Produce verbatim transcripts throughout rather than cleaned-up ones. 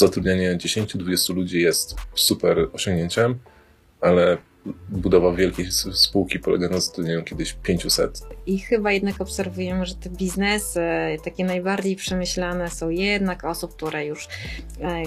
Zatrudnianie dziesięciu do dwudziestu ludzi jest super osiągnięciem, ale budowa wielkiej spółki polega na zatrudnieniu kiedyś pięciuset. I chyba jednak obserwujemy, że te biznesy takie najbardziej przemyślane są jednak osób, które już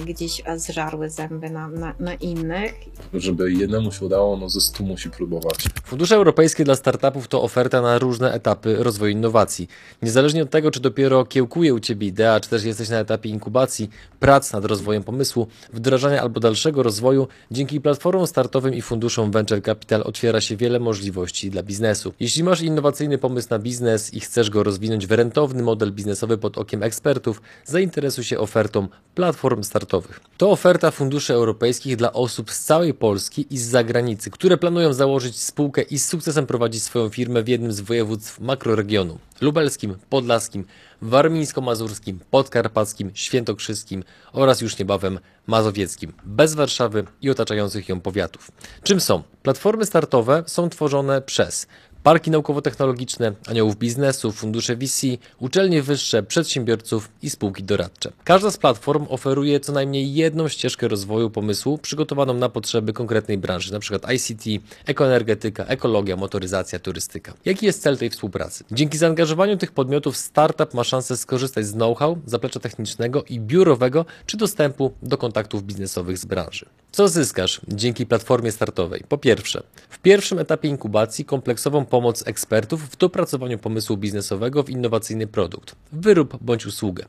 gdzieś zżarły zęby na, na, na innych. Żeby jednemu się udało, no ze stu musi próbować. Fundusze Europejskie dla Startupów to oferta na różne etapy rozwoju innowacji. Niezależnie od tego, czy dopiero kiełkuje u Ciebie idea, czy też jesteś na etapie inkubacji, prac nad rozwojem pomysłu, wdrażania albo dalszego rozwoju, dzięki platformom startowym i funduszom Venture Capital otwiera się wiele możliwości dla biznesu. Jeśli masz innowacyjny pomysł na biznes i chcesz go rozwinąć w rentowny model biznesowy pod okiem ekspertów, zainteresuj się ofertą platform startowych. To oferta funduszy europejskich dla osób z całej Polski i z zagranicy, które planują założyć spółkę i z sukcesem prowadzić swoją firmę w jednym z województw makroregionu: lubelskim, podlaskim, warmińsko-mazurskim, podkarpackim, świętokrzyskim oraz już niebawem mazowieckim, bez Warszawy i otaczających ją powiatów. Czym są? Platformy startowe są tworzone przez parki naukowo-technologiczne, aniołów biznesu, fundusze V C, uczelnie wyższe, przedsiębiorców i spółki doradcze. Każda z platform oferuje co najmniej jedną ścieżkę rozwoju pomysłu przygotowaną na potrzeby konkretnej branży, np. I C T, ekoenergetyka, ekologia, motoryzacja, turystyka. Jaki jest cel tej współpracy? Dzięki zaangażowaniu tych podmiotów startup ma szansę skorzystać z know-how, zaplecza technicznego i biurowego, czy dostępu do kontaktów biznesowych z branży. Co zyskasz dzięki platformie startowej? Po pierwsze, w pierwszym etapie inkubacji kompleksową pomoc ekspertów w dopracowaniu pomysłu biznesowego w innowacyjny produkt, wyrób bądź usługę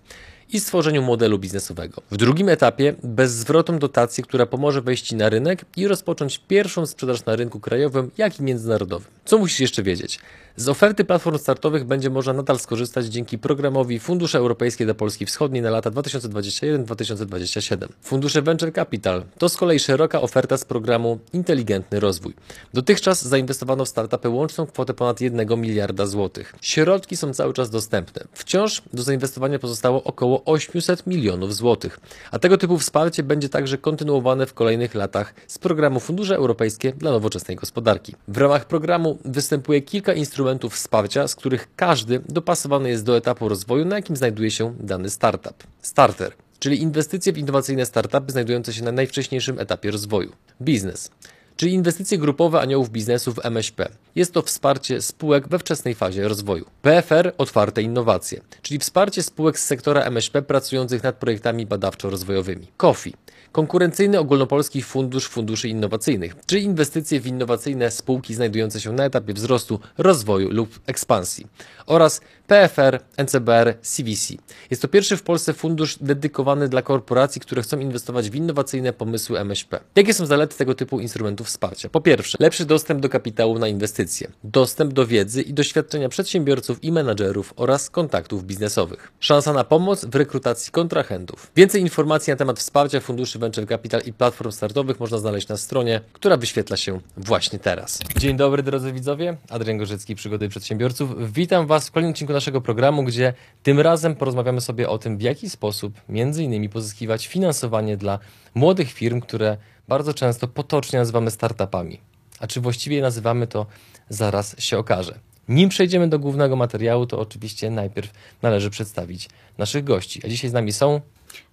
i stworzeniu modelu biznesowego. W drugim etapie bezzwrotną dotację, która pomoże wejść na rynek i rozpocząć pierwszą sprzedaż na rynku krajowym, jak i międzynarodowym. Co musisz jeszcze wiedzieć? Z oferty platform startowych będzie można nadal skorzystać dzięki programowi Fundusze Europejskie dla Polski Wschodniej na lata dwa tysiące dwudziesty pierwszy do dwa tysiące dwudziestego siódmego. Fundusze Venture Capital to z kolei szeroka oferta z programu Inteligentny Rozwój. Dotychczas zainwestowano w startupy łączną kwotę ponad jednego miliarda złotych. Środki są cały czas dostępne. Wciąż do zainwestowania pozostało około ośmiuset milionów złotych, a tego typu wsparcie będzie także kontynuowane w kolejnych latach z programu Fundusze Europejskie dla Nowoczesnej Gospodarki. W ramach programu występuje kilka instrumentów wsparcia, z których każdy dopasowany jest do etapu rozwoju, na jakim znajduje się dany startup. Starter, czyli inwestycje w innowacyjne startupy znajdujące się na najwcześniejszym etapie rozwoju. Biznes, czyli inwestycje grupowe aniołów biznesu w MŚP. Jest to wsparcie spółek we wczesnej fazie rozwoju. P F R Otwarte Innowacje, czyli wsparcie spółek z sektora M Ś P pracujących nad projektami badawczo-rozwojowymi. Kofi, Konkurencyjny Ogólnopolski Fundusz Funduszy Innowacyjnych, czyli inwestycje w innowacyjne spółki znajdujące się na etapie wzrostu, rozwoju lub ekspansji. Oraz P F R, N C B R, C V C. Jest to pierwszy w Polsce fundusz dedykowany dla korporacji, które chcą inwestować w innowacyjne pomysły M Ś P. Jakie są zalety tego typu instrumentów wsparcia? Po pierwsze, lepszy dostęp do kapitału na inwestycje, dostęp do wiedzy i doświadczenia przedsiębiorców i menadżerów oraz kontaktów biznesowych. Szansa na pomoc w rekrutacji kontrahentów. Więcej informacji na temat wsparcia funduszy Venture Capital i platform startowych można znaleźć na stronie, która wyświetla się właśnie teraz. Dzień dobry drodzy widzowie, Adrian Gorzecki, Przygody Przedsiębiorców. Witam Was w kolejnym odcinku naszego programu, gdzie tym razem porozmawiamy sobie o tym, w jaki sposób między innymi pozyskiwać finansowanie dla młodych firm, które bardzo często potocznie nazywamy startupami. A czy właściwie je nazywamy, to zaraz się okaże. Nim przejdziemy do głównego materiału, to oczywiście najpierw należy przedstawić naszych gości. A dzisiaj z nami są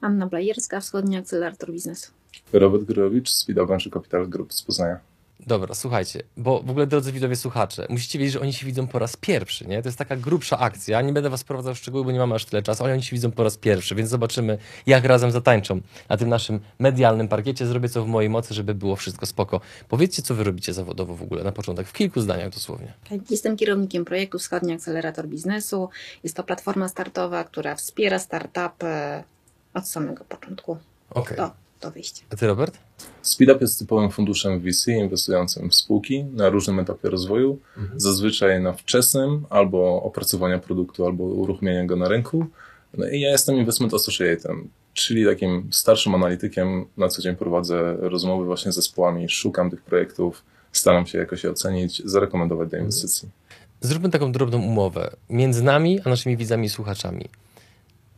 Anna Blajerska, Wschodni Akcelerator Biznesu. Robert Grudowicz, Speed Launch Capital Group z Poznania. Dobra, słuchajcie, bo w ogóle drodzy widzowie, słuchacze, musicie wiedzieć, że oni się widzą po raz pierwszy, nie? To jest taka grubsza akcja, nie będę was wprowadzał w szczegóły, bo nie mamy aż tyle czasu, ale oni się widzą po raz pierwszy, więc zobaczymy, jak razem zatańczą na tym naszym medialnym parkiecie. Zrobię co w mojej mocy, żeby było wszystko spoko. Powiedzcie, co wy robicie zawodowo w ogóle na początek, w kilku zdaniach dosłownie. Jestem kierownikiem projektu Wschodni Akcelerator Biznesu. Jest to platforma startowa, która wspiera startupy od samego początku. Okej. Okay. To wyjście. A ty, Robert? Speedup jest typowym funduszem V C inwestującym w spółki na różnym etapie rozwoju, mhm. zazwyczaj na wczesnym albo opracowania produktu, albo uruchomienia go na rynku. No i ja jestem investment associate'em, czyli takim starszym analitykiem. Na co dzień prowadzę rozmowy właśnie z zespołami, szukam tych projektów, staram się jakoś je ocenić, zarekomendować do inwestycji. Zróbmy taką drobną umowę między nami a naszymi widzami i słuchaczami.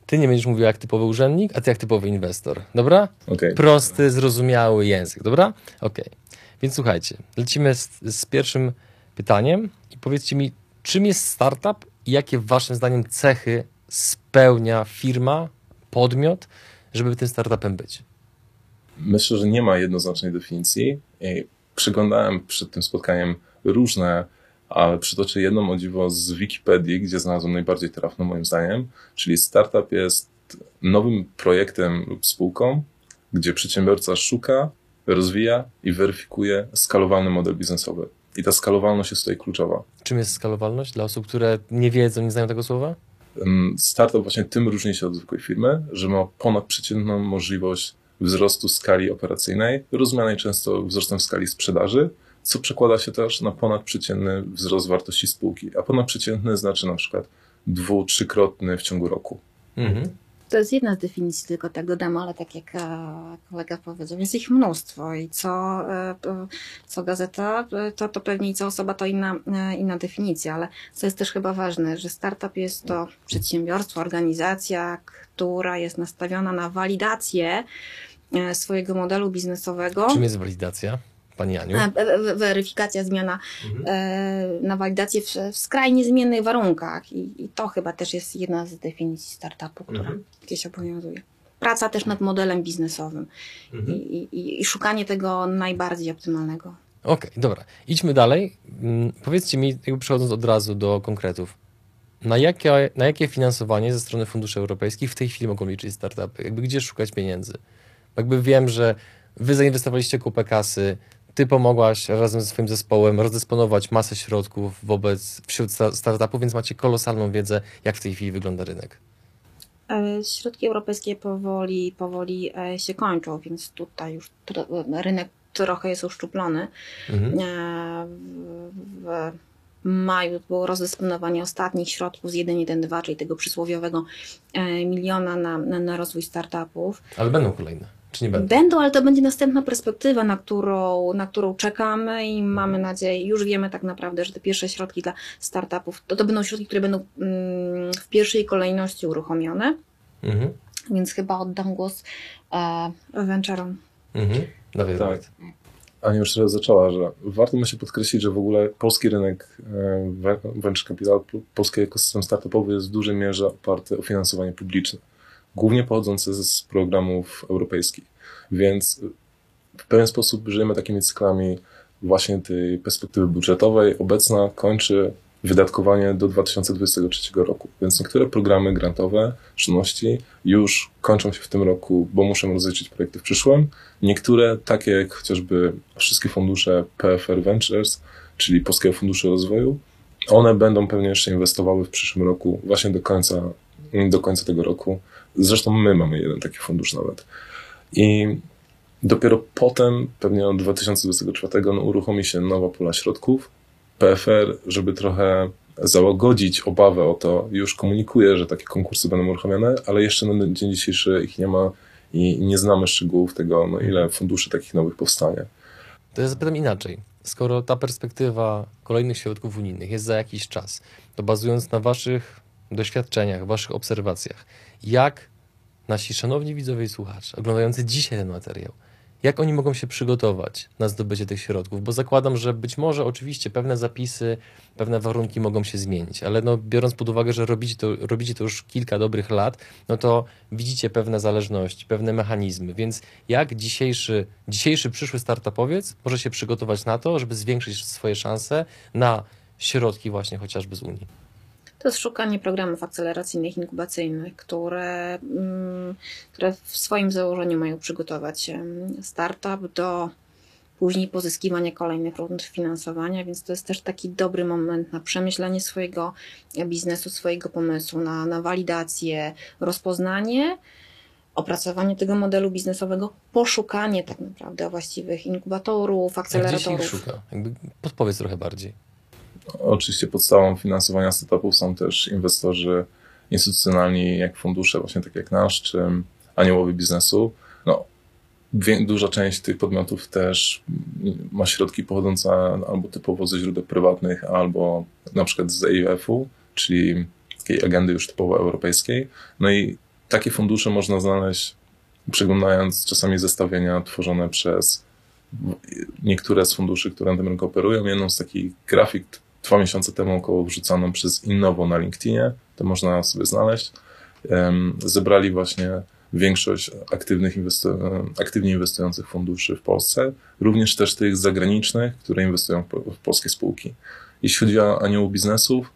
Ty nie będziesz mówił jak typowy urzędnik, a ty jak typowy inwestor, dobra? Okay. Prosty, zrozumiały język, dobra? Okej. Okay. Więc słuchajcie, lecimy z, z pierwszym pytaniem i powiedzcie mi, czym jest startup i jakie waszym zdaniem cechy spełnia firma, podmiot, żeby tym startupem być? Myślę, że nie ma jednoznacznej definicji. Przeglądałem przed tym spotkaniem różne, ale przytoczę jedną o dziwo z Wikipedii, gdzie znalazłem najbardziej trafną moim zdaniem, czyli startup jest nowym projektem lub spółką, gdzie przedsiębiorca szuka, rozwija i weryfikuje skalowalny model biznesowy. I ta skalowalność jest tutaj kluczowa. Czym jest skalowalność dla osób, które nie wiedzą, nie znają tego słowa? Startup właśnie tym różni się od zwykłej firmy, że ma ponadprzeciętną możliwość wzrostu skali operacyjnej, rozumianej często wzrostem skali sprzedaży, co przekłada się też na ponadprzeciętny wzrost wartości spółki. A ponadprzeciętny znaczy na przykład dwu-, trzykrotny w ciągu roku. Mhm. To jest jedna z definicji, tylko tak dodam, ale tak jak kolega powiedział, jest ich mnóstwo i co, co gazeta, to, to pewnie i co osoba, to inna, inna definicja, ale co jest też chyba ważne, że startup jest to przedsiębiorstwo, organizacja, która jest nastawiona na walidację swojego modelu biznesowego. Czym jest walidacja? Pani Aniu. Weryfikacja, zmiana mhm. na walidację w, w skrajnie zmiennych warunkach. I, I to chyba też jest jedna z definicji startupu, która mhm. gdzieś obowiązuje. Praca też nad modelem biznesowym mhm. I, i, i szukanie tego najbardziej optymalnego. Okej, okay, dobra. Idźmy dalej. Powiedzcie mi, przechodząc od razu do konkretów, na jakie, na jakie finansowanie ze strony funduszy europejskich w tej chwili mogą liczyć startupy? Jakby gdzie szukać pieniędzy? Jakby wiem, że wy zainwestowaliście kupę kasy, ty pomogłaś razem ze swoim zespołem rozdysponować masę środków wobec wśród startupów, więc macie kolosalną wiedzę, jak w tej chwili wygląda rynek. Środki europejskie powoli, powoli się kończą, więc tutaj już rynek trochę jest uszczuplony. Mhm. W maju było rozdysponowanie ostatnich środków z jeden jeden dwa, czyli tego przysłowiowego miliona na, na, na rozwój startupów. Ale będą kolejne. Czy nie będą? Będą, ale to będzie następna perspektywa, na którą, na którą czekamy i mamy nadzieję, już wiemy tak naprawdę, że te pierwsze środki dla startupów, to, to będą środki, które będą w pierwszej kolejności uruchomione, mhm. więc chyba oddam głos e, venture'om. Mhm. Dawid, tak. Ania już teraz zaczęła, że warto mi się podkreślić, że w ogóle polski rynek venture capital, polski ekosystem startupowy jest w dużej mierze oparty o finansowanie publiczne, głównie pochodzące z programów europejskich. Więc w pewien sposób żyjemy takimi cyklami właśnie tej perspektywy budżetowej. Obecna kończy wydatkowanie do dwa tysiące dwudziestego trzeciego roku. Więc niektóre programy grantowe, czynności już kończą się w tym roku, bo muszą rozliczyć projekty w przyszłym. Niektóre, takie jak chociażby wszystkie fundusze P F R Ventures, czyli Polskiego Funduszu Rozwoju, one będą pewnie jeszcze inwestowały w przyszłym roku, właśnie do końca, do końca tego roku. Zresztą my mamy jeden taki fundusz nawet. I dopiero potem, pewnie od dwa tysiące dwudziestego czwartego, no, uruchomi się nowa pula środków. P F R, żeby trochę załagodzić obawę o to, już komunikuje, że takie konkursy będą uruchamiane, ale jeszcze na dzień dzisiejszy ich nie ma i nie znamy szczegółów tego, no ile funduszy takich nowych powstanie. To ja zapytam inaczej. Skoro ta perspektywa kolejnych środków unijnych jest za jakiś czas, to bazując na waszych doświadczeniach, waszych obserwacjach, jak nasi szanowni widzowie i słuchacze, oglądający dzisiaj ten materiał, jak oni mogą się przygotować na zdobycie tych środków? Bo zakładam, że być może oczywiście pewne zapisy, pewne warunki mogą się zmienić, ale no, biorąc pod uwagę, że robicie to, robicie to już kilka dobrych lat, no to widzicie pewne zależności, pewne mechanizmy, więc jak dzisiejszy, dzisiejszy przyszły startupowiec może się przygotować na to, żeby zwiększyć swoje szanse na środki właśnie chociażby z Unii? To jest szukanie programów akceleracyjnych, inkubacyjnych, które, które w swoim założeniu mają przygotować startup do później pozyskiwania kolejnych rund finansowania, więc to jest też taki dobry moment na przemyślenie swojego biznesu, swojego pomysłu, na, na walidację, rozpoznanie, opracowanie tego modelu biznesowego, poszukanie tak naprawdę właściwych inkubatorów, akceleratorów. Gdzie się ich szuka? Jakby podpowiedz trochę bardziej. Oczywiście podstawą finansowania startupów są też inwestorzy instytucjonalni, jak fundusze, właśnie tak jak nasz, czy aniołowie biznesu. No, duża część tych podmiotów też ma środki pochodzące albo typowo ze źródeł prywatnych, albo na przykład z E I F-u, czyli takiej agendy już typowo europejskiej. No i takie fundusze można znaleźć, przeglądając czasami zestawienia tworzone przez niektóre z funduszy, które na tym rynku operują. Jedną z takich grafik dwa miesiące temu około wrzucaną przez Innowo na LinkedInie, to można sobie znaleźć, zebrali właśnie większość aktywnych inwestu- aktywnie inwestujących funduszy w Polsce, również też tych zagranicznych, które inwestują w polskie spółki. Jeśli chodzi o aniołów biznesów,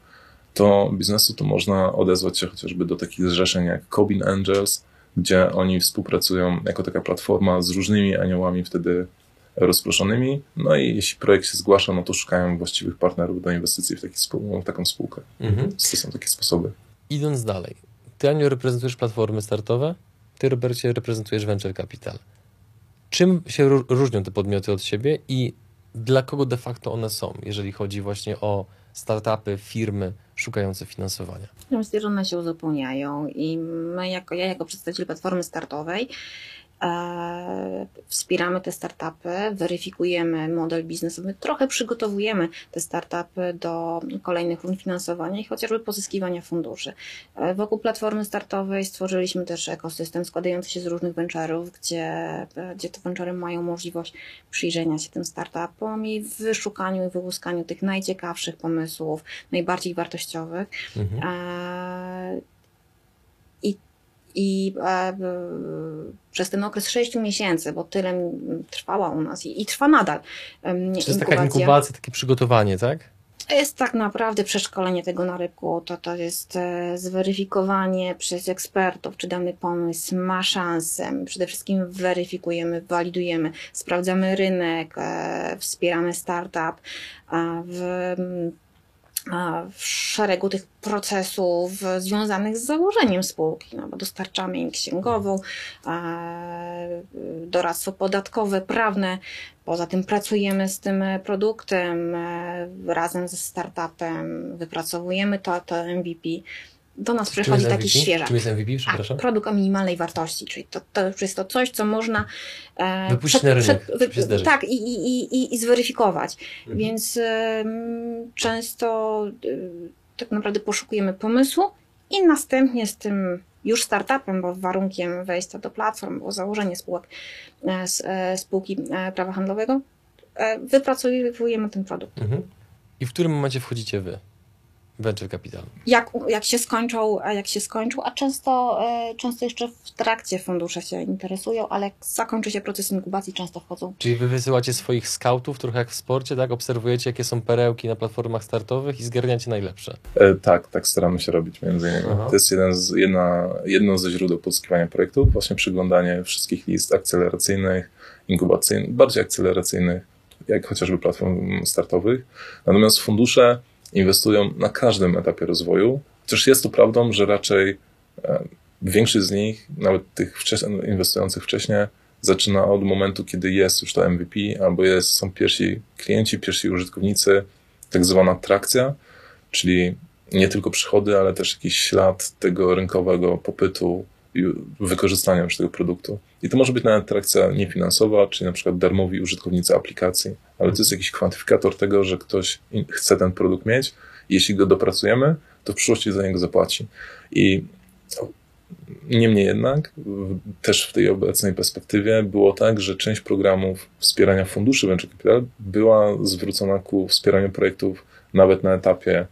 to biznesu to można odezwać się chociażby do takich zrzeszeń jak Cobin Angels, gdzie oni współpracują jako taka platforma z różnymi aniołami wtedy rozproszonymi, no i jeśli projekt się zgłasza, no to szukają właściwych partnerów do inwestycji w, taki spół- w taką spółkę. Mhm. To są takie sposoby. Idąc dalej, ty, Aniu, reprezentujesz platformy startowe, ty, Robercie, reprezentujesz Venture Capital. Czym się ró- różnią te podmioty od siebie i dla kogo de facto one są, jeżeli chodzi właśnie o startupy, firmy szukające finansowania? Ja myślę, że one się uzupełniają i my, jako ja, jako przedstawiciel platformy startowej, e, wspieramy te startupy, weryfikujemy model biznesowy, trochę przygotowujemy te startupy do kolejnych rund finansowania i chociażby pozyskiwania funduszy. E, wokół platformy startowej stworzyliśmy też ekosystem składający się z różnych venture'ów, gdzie, gdzie te venture'y mają możliwość przyjrzenia się tym startupom i wyszukaniu i wyłuskaniu tych najciekawszych pomysłów, najbardziej wartościowych. Mhm. E, i i e, przez ten okres sześciu miesięcy, bo tyle trwała u nas i, i trwa nadal um, Czy to jest taka inkubacja, takie przygotowanie, tak? To jest tak naprawdę przeszkolenie tego na rybku, to, to jest e, zweryfikowanie przez ekspertów, czy dany pomysł ma szansę. Przede wszystkim weryfikujemy, walidujemy, sprawdzamy rynek, e, wspieramy startup e, w w szeregu tych procesów związanych z założeniem spółki, no bo dostarczamy im księgową, doradztwo podatkowe, prawne. Poza tym pracujemy z tym produktem razem ze startupem, wypracowujemy to, to M V P. Do nas przychodzi taki świeżak. Czym jest M V P? Przepraszam. A, produkt o minimalnej wartości, czyli to, to już jest to coś, co można e, wypuścić przed, na rynek, przed, wy, wy, tak, i, i, i, i zweryfikować. Mhm. Więc e, często e, tak naprawdę poszukujemy pomysłu i następnie z tym już startupem, bo warunkiem wejścia do platform było założenie spółek, e, spółki e, prawa handlowego, e, wypracowujemy ten produkt. Mhm. I w którym momencie wchodzicie wy? Venture Capital. Jak, jak się skończą, jak się skończył, a często, często jeszcze w trakcie fundusze się interesują, ale jak zakończy się proces inkubacji, często wchodzą. Czyli wy wysyłacie swoich scoutów, trochę jak w sporcie, tak? Obserwujecie, jakie są perełki na platformach startowych i zgarniacie najlepsze. E, tak, tak staramy się robić między innymi. Aha. To jest jeden z, jedna, jedno ze źródeł pozyskiwania projektów, właśnie przyglądanie wszystkich list akceleracyjnych, inkubacyjnych, bardziej akceleracyjnych, jak chociażby platform startowych. Natomiast fundusze inwestują na każdym etapie rozwoju, chociaż jest to prawdą, że raczej większość z nich, nawet tych wcześniej, inwestujących wcześniej, zaczyna od momentu, kiedy jest już to M V P, albo jest, są pierwsi klienci, pierwsi użytkownicy, tak zwana trakcja, czyli nie tylko przychody, ale też jakiś ślad tego rynkowego popytu i wykorzystania już tego produktu. I to może być nawet trakcja niefinansowa, czyli na przykład darmowi użytkownicy aplikacji, ale to jest jakiś kwantyfikator tego, że ktoś chce ten produkt mieć i jeśli go dopracujemy, to w przyszłości za niego zapłaci. I niemniej jednak też w tej obecnej perspektywie było tak, że część programów wspierania funduszy Venture Capital była zwrócona ku wspieraniu projektów nawet na etapie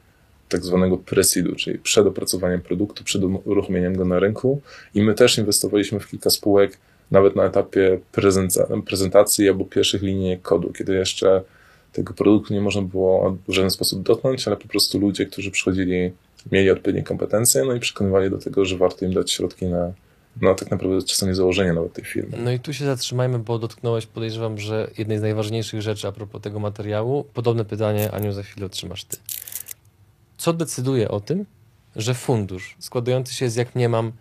tak zwanego pre-seedu, czyli przed opracowaniem produktu, przed uruchomieniem go na rynku. I my też inwestowaliśmy w kilka spółek nawet na etapie prezenta- prezentacji albo pierwszych linii kodu, kiedy jeszcze tego produktu nie można było w żaden sposób dotknąć, ale po prostu ludzie, którzy przychodzili, mieli odpowiednie kompetencje, no i przekonywali do tego, że warto im dać środki na, na tak naprawdę czasami założenie nawet tej firmy. No i tu się zatrzymajmy, bo dotknąłeś, podejrzewam, że jednej z najważniejszych rzeczy a propos tego materiału. Podobne pytanie, Aniu, za chwilę otrzymasz ty. Co decyduje o tym, że fundusz składający się z, jak nie mam,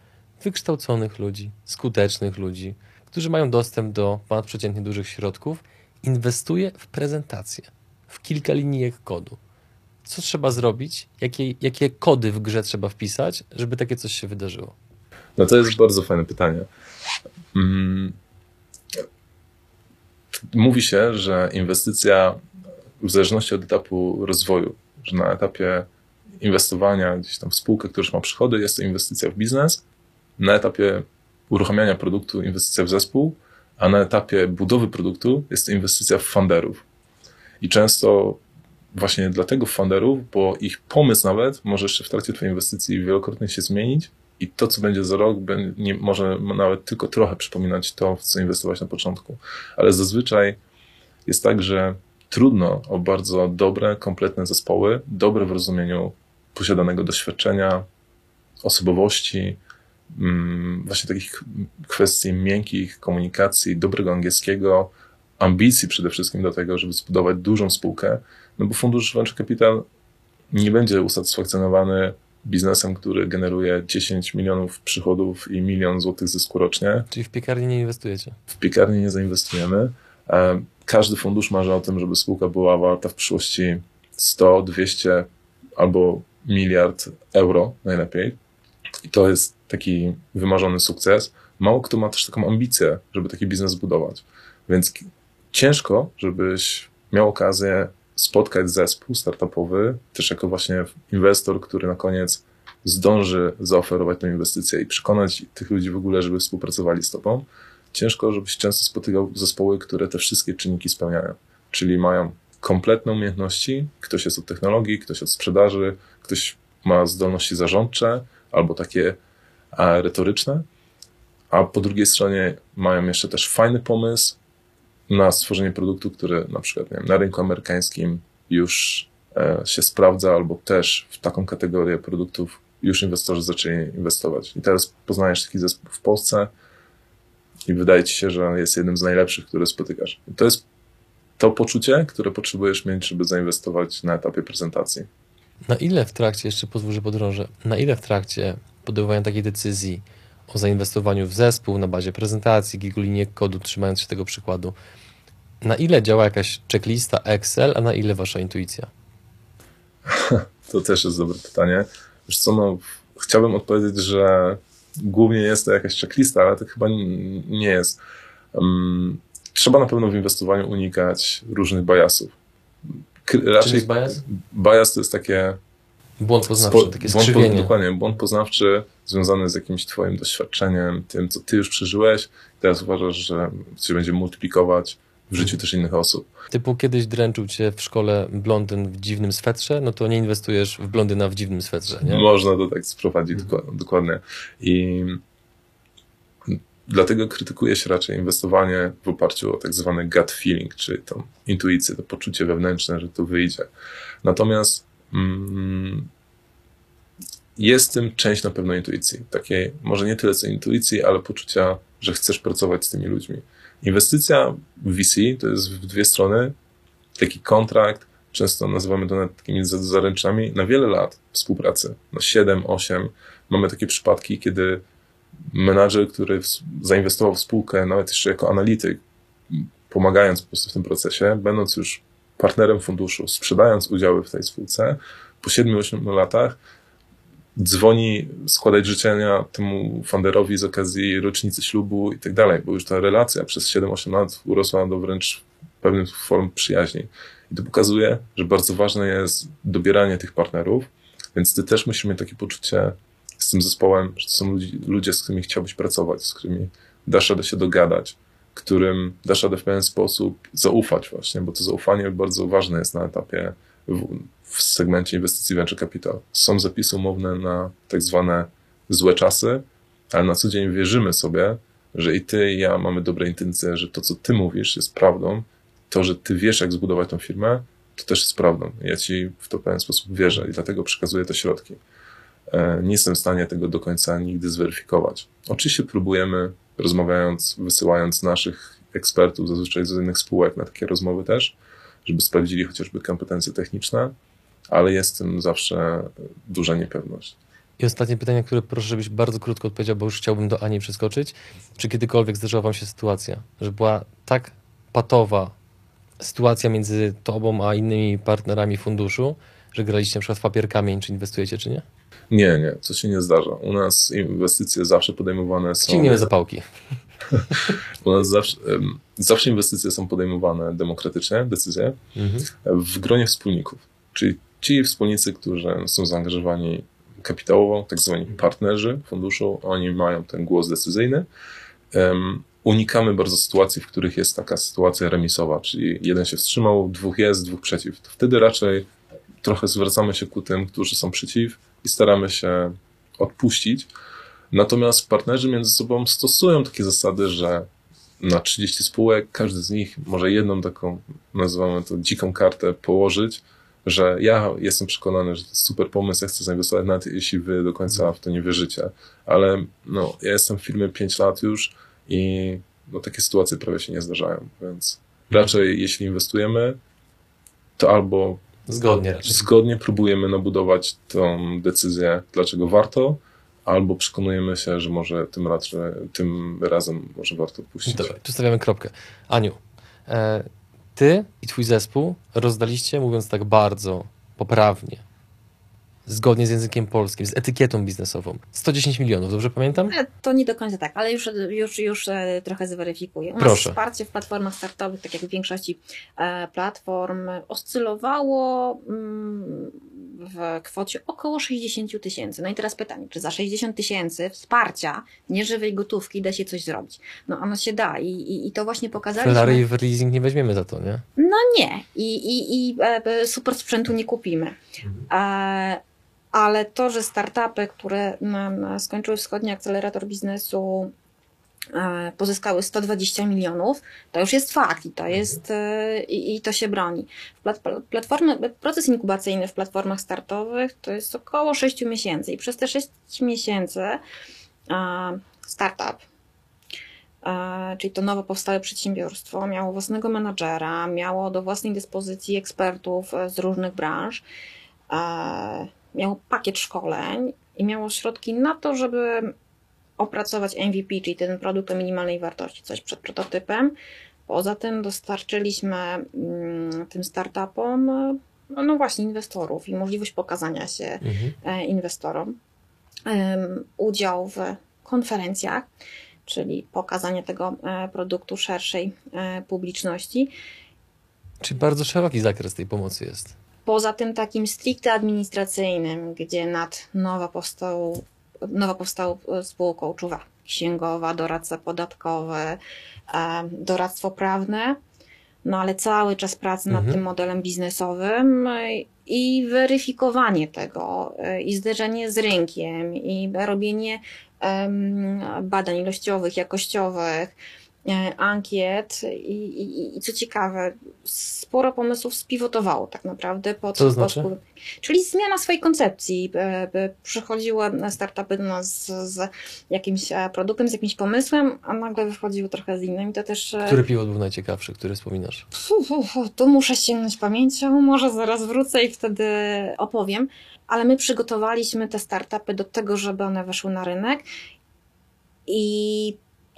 wykształconych ludzi, skutecznych ludzi, którzy mają dostęp do ponadprzeciętnie dużych środków, inwestuje w prezentację, w kilka linijek kodu? Co trzeba zrobić? Jakie, jakie kody w grze trzeba wpisać, żeby takie coś się wydarzyło? No to jest bardzo fajne pytanie. Mówi się, że inwestycja w zależności od etapu rozwoju, że na etapie inwestowania gdzieś tam w spółkę, która już ma przychody, jest to inwestycja w biznes, na etapie uruchamiania produktu inwestycja w zespół, a na etapie budowy produktu jest to inwestycja w funderów. I często właśnie dlatego funderów, bo ich pomysł nawet może jeszcze w trakcie twojej inwestycji wielokrotnie się zmienić I to, co będzie za rok, nie, może nawet tylko trochę przypominać to, w co inwestować na początku. Ale zazwyczaj jest tak, że trudno o bardzo dobre, kompletne zespoły, dobre w rozumieniu posiadanego doświadczenia, osobowości, właśnie takich kwestii miękkich, komunikacji, dobrego angielskiego, ambicji przede wszystkim do tego, żeby zbudować dużą spółkę, no bo fundusz Venture Capital nie będzie usatysfakcjonowany biznesem, który generuje dziesięć milionów przychodów i milion złotych zysku rocznie. Czyli w piekarni nie inwestujecie? W piekarni nie zainwestujemy. Każdy fundusz marzy o tym, żeby spółka była warta w przyszłości sto, dwieście albo miliard euro najlepiej. I to jest taki wymarzony sukces. Mało kto ma też taką ambicję, żeby taki biznes zbudować. Więc ciężko, żebyś miał okazję spotkać zespół startupowy, też jako właśnie inwestor, który na koniec zdąży zaoferować tę inwestycję i przekonać tych ludzi w ogóle, żeby współpracowali z tobą. Ciężko, żebyś często spotykał zespoły, które te wszystkie czynniki spełniają. Czyli mają kompletne umiejętności, ktoś jest od technologii, ktoś od sprzedaży, ktoś ma zdolności zarządcze albo takie retoryczne, a po drugiej stronie mają jeszcze też fajny pomysł na stworzenie produktu, który na przykład nie wiem, na rynku amerykańskim już się sprawdza, albo też w taką kategorię produktów już inwestorzy zaczęli inwestować. I teraz poznajesz taki zespół w Polsce i wydaje ci się, że jest jednym z najlepszych, które spotykasz. I to jest to poczucie, które potrzebujesz mieć, żeby zainwestować na etapie prezentacji. Na ile w trakcie, jeszcze pozwól, że podrążę, na ile w trakcie podejmowania takiej decyzji o zainwestowaniu w zespół na bazie prezentacji, kilku linijek kodu, trzymając się tego przykładu, na ile działa jakaś checklista Excel, a na ile wasza intuicja? To też jest dobre pytanie. Wiesz co, no, chciałbym odpowiedzieć, że głównie jest to jakaś checklista, ale to chyba nie jest. Um, trzeba na pewno w inwestowaniu unikać różnych biasów. Raczej jest bias? Bias to jest takie... Błąd poznawczy, spo, takie błąd skrzywienie. Po, dokładnie, błąd poznawczy związany z jakimś twoim doświadczeniem, tym, co ty już przeżyłeś. Teraz uważasz, że cię będzie multiplikować w życiu też innych osób. Typu kiedyś dręczył cię w szkole blondyn w dziwnym swetrze, no to nie inwestujesz w blondyna w dziwnym swetrze, nie? Można to tak sprowadzić, mhm. dokładnie. I dlatego krytykuje się raczej inwestowanie w oparciu o tak zwany gut feeling, czyli tą intuicję, to poczucie wewnętrzne, że to wyjdzie. Natomiast mm, jest w tym część na pewno intuicji. Takiej, może nie tyle co intuicji, ale poczucia, że chcesz pracować z tymi ludźmi. Inwestycja w V C to jest w dwie strony, taki kontrakt, często nazywamy to takimi zaręczami, na wiele lat współpracy, na siedem, osiem. Mamy takie przypadki, kiedy menadżer, który zainwestował w spółkę, nawet jeszcze jako analityk, pomagając po prostu w tym procesie, będąc już partnerem funduszu, sprzedając udziały w tej spółce, po siedmiu, ośmiu latach dzwoni składać życzenia temu funderowi z okazji rocznicy ślubu i tak dalej, bo już ta relacja przez siedem, osiem lat urosła do wręcz pewnych form przyjaźni. I to pokazuje, że bardzo ważne jest dobieranie tych partnerów, więc ty też musisz mieć takie poczucie z tym zespołem, że to są ludzie, ludzie, z którymi chciałbyś pracować, z którymi dasz radę się dogadać, którym dasz radę w pewien sposób zaufać właśnie, bo to zaufanie bardzo ważne jest na etapie w, w segmencie inwestycji venture capital. Są zapisy umowne na tak zwane złe czasy, ale na co dzień wierzymy sobie, że i ty, i ja mamy dobre intencje, że to, co ty mówisz, jest prawdą. To, że ty wiesz, jak zbudować tą firmę, to też jest prawdą. Ja ci w to w pewien sposób wierzę i dlatego przekazuję te środki. Nie jestem w stanie tego do końca nigdy zweryfikować. Oczywiście próbujemy, rozmawiając, wysyłając naszych ekspertów, zazwyczaj z innych spółek, na takie rozmowy też, żeby sprawdzili chociażby kompetencje techniczne, ale jest w tym zawsze duża niepewność. I ostatnie pytanie, które proszę, żebyś bardzo krótko odpowiedział, bo już chciałbym do Ani przeskoczyć. Czy kiedykolwiek zdarzyła wam się sytuacja, że była tak patowa sytuacja między tobą a innymi partnerami funduszu, że graliście na przykład w papier kamień, czy inwestujecie, czy nie? Nie, nie, co się nie zdarza. U nas inwestycje zawsze podejmowane są... Ciągniemy zapałki. U nas zawsze, zawsze inwestycje są podejmowane demokratycznie, decyzje, mhm. w gronie wspólników. Czyli ci wspólnicy, którzy są zaangażowani kapitałowo, tak zwani partnerzy funduszu, oni mają ten głos decyzyjny. Um, unikamy bardzo sytuacji, w których jest taka sytuacja remisowa, czyli jeden się wstrzymał, dwóch jest, dwóch przeciw. To wtedy raczej trochę zwracamy się ku tym, którzy są przeciw i staramy się odpuścić, Natomiast partnerzy między sobą stosują takie zasady, że na trzydzieści spółek każdy z nich może jedną taką, nazywamy to dziką kartę, położyć, że ja jestem przekonany, że to jest super pomysł, ja chcę zainwestować, nawet jeśli wy do końca w to nie wierzycie. Ale no, ja jestem w firmie pięć lat już i no, takie sytuacje prawie się nie zdarzają, więc raczej jeśli inwestujemy, to albo zgodnie, zgodnie próbujemy nabudować tą decyzję, dlaczego warto, albo przekonujemy się, że może tym, raczej, tym razem może warto puścić. Dobra, tu stawiamy kropkę. Aniu, e, ty i twój zespół rozdaliście, mówiąc tak bardzo poprawnie, zgodnie z językiem polskim, z etykietą biznesową, sto dziesięć milionów, dobrze pamiętam? To nie do końca tak, ale już, już, już trochę zweryfikuję. U nas Proszę. wsparcie w platformach startowych, tak jak w większości platform, oscylowało w kwocie około sześćdziesiąt tysięcy. No i teraz pytanie, czy za sześćdziesiąt tysięcy wsparcia nieżywej gotówki da się coś zrobić? No ono się da i, i, i to właśnie pokazaliśmy. Ferrari w leasing nie weźmiemy za to, nie? No nie. I, i, i super sprzętu nie kupimy. Mhm. E, Ale to, że startupy, które skończyły Wschodni Akcelerator Biznesu, pozyskały sto dwadzieścia milionów, to już jest fakt i to, jest, i, i to się broni. Platformy, proces inkubacyjny w platformach startowych to jest około sześciu miesięcy i przez te sześć miesięcy startup, czyli to nowo powstałe przedsiębiorstwo, miało własnego menadżera, miało do własnej dyspozycji ekspertów z różnych branż, miało pakiet szkoleń i miało środki na to, żeby opracować M V P, czyli ten produkt o minimalnej wartości, coś przed prototypem. Poza tym dostarczyliśmy tym startupom, no właśnie, inwestorów i możliwość pokazania się mhm. inwestorom, um, udział w konferencjach, czyli pokazanie tego produktu szerszej publiczności. Czyli bardzo szeroki zakres tej pomocy jest. Poza tym takim stricte administracyjnym, gdzie nad nowo powstałą, nowo powstałą spółką czuwa księgowa, doradca podatkowy, doradztwo prawne, no ale cały czas pracy nad mhm. tym modelem biznesowym i weryfikowanie tego, i zderzenie z rynkiem, i robienie badań ilościowych, jakościowych, ankiet i, i, i co ciekawe, sporo pomysłów spiwotowało tak naprawdę. Pod, co to znaczy? Pod, czyli zmiana swojej koncepcji. Przychodziły startupy do nas z, z jakimś produktem, z jakimś pomysłem, a nagle wychodziły trochę z innym. I to też... Który pivot był najciekawszy, który wspominasz? Uf, uf, tu muszę sięgnąć pamięcią, może zaraz wrócę i wtedy opowiem. Ale my przygotowaliśmy te startupy do tego, żeby one weszły na rynek i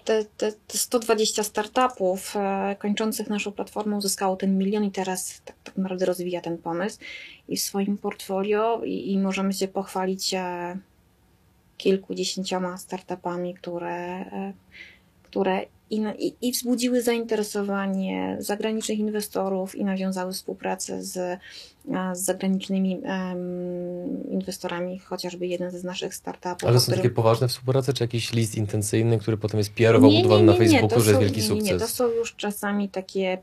Te, te, te sto dwadzieścia startupów e, kończących naszą platformę uzyskało ten milion i teraz tak, tak naprawdę rozwija ten pomysł i w swoim portfolio i, i możemy się pochwalić e, kilkudziesięcioma startupami, które, e, które i, i, i wzbudziły zainteresowanie zagranicznych inwestorów i nawiązały współpracę z, z zagranicznymi e, inwestorami, chociażby jeden z naszych startupów. Ale są którym... takie poważne współprace, czy jakiś list intencyjny, który potem jest P R owo budowany na Facebooku, to że są, jest wielki sukces? Nie, nie, to są już czasami takie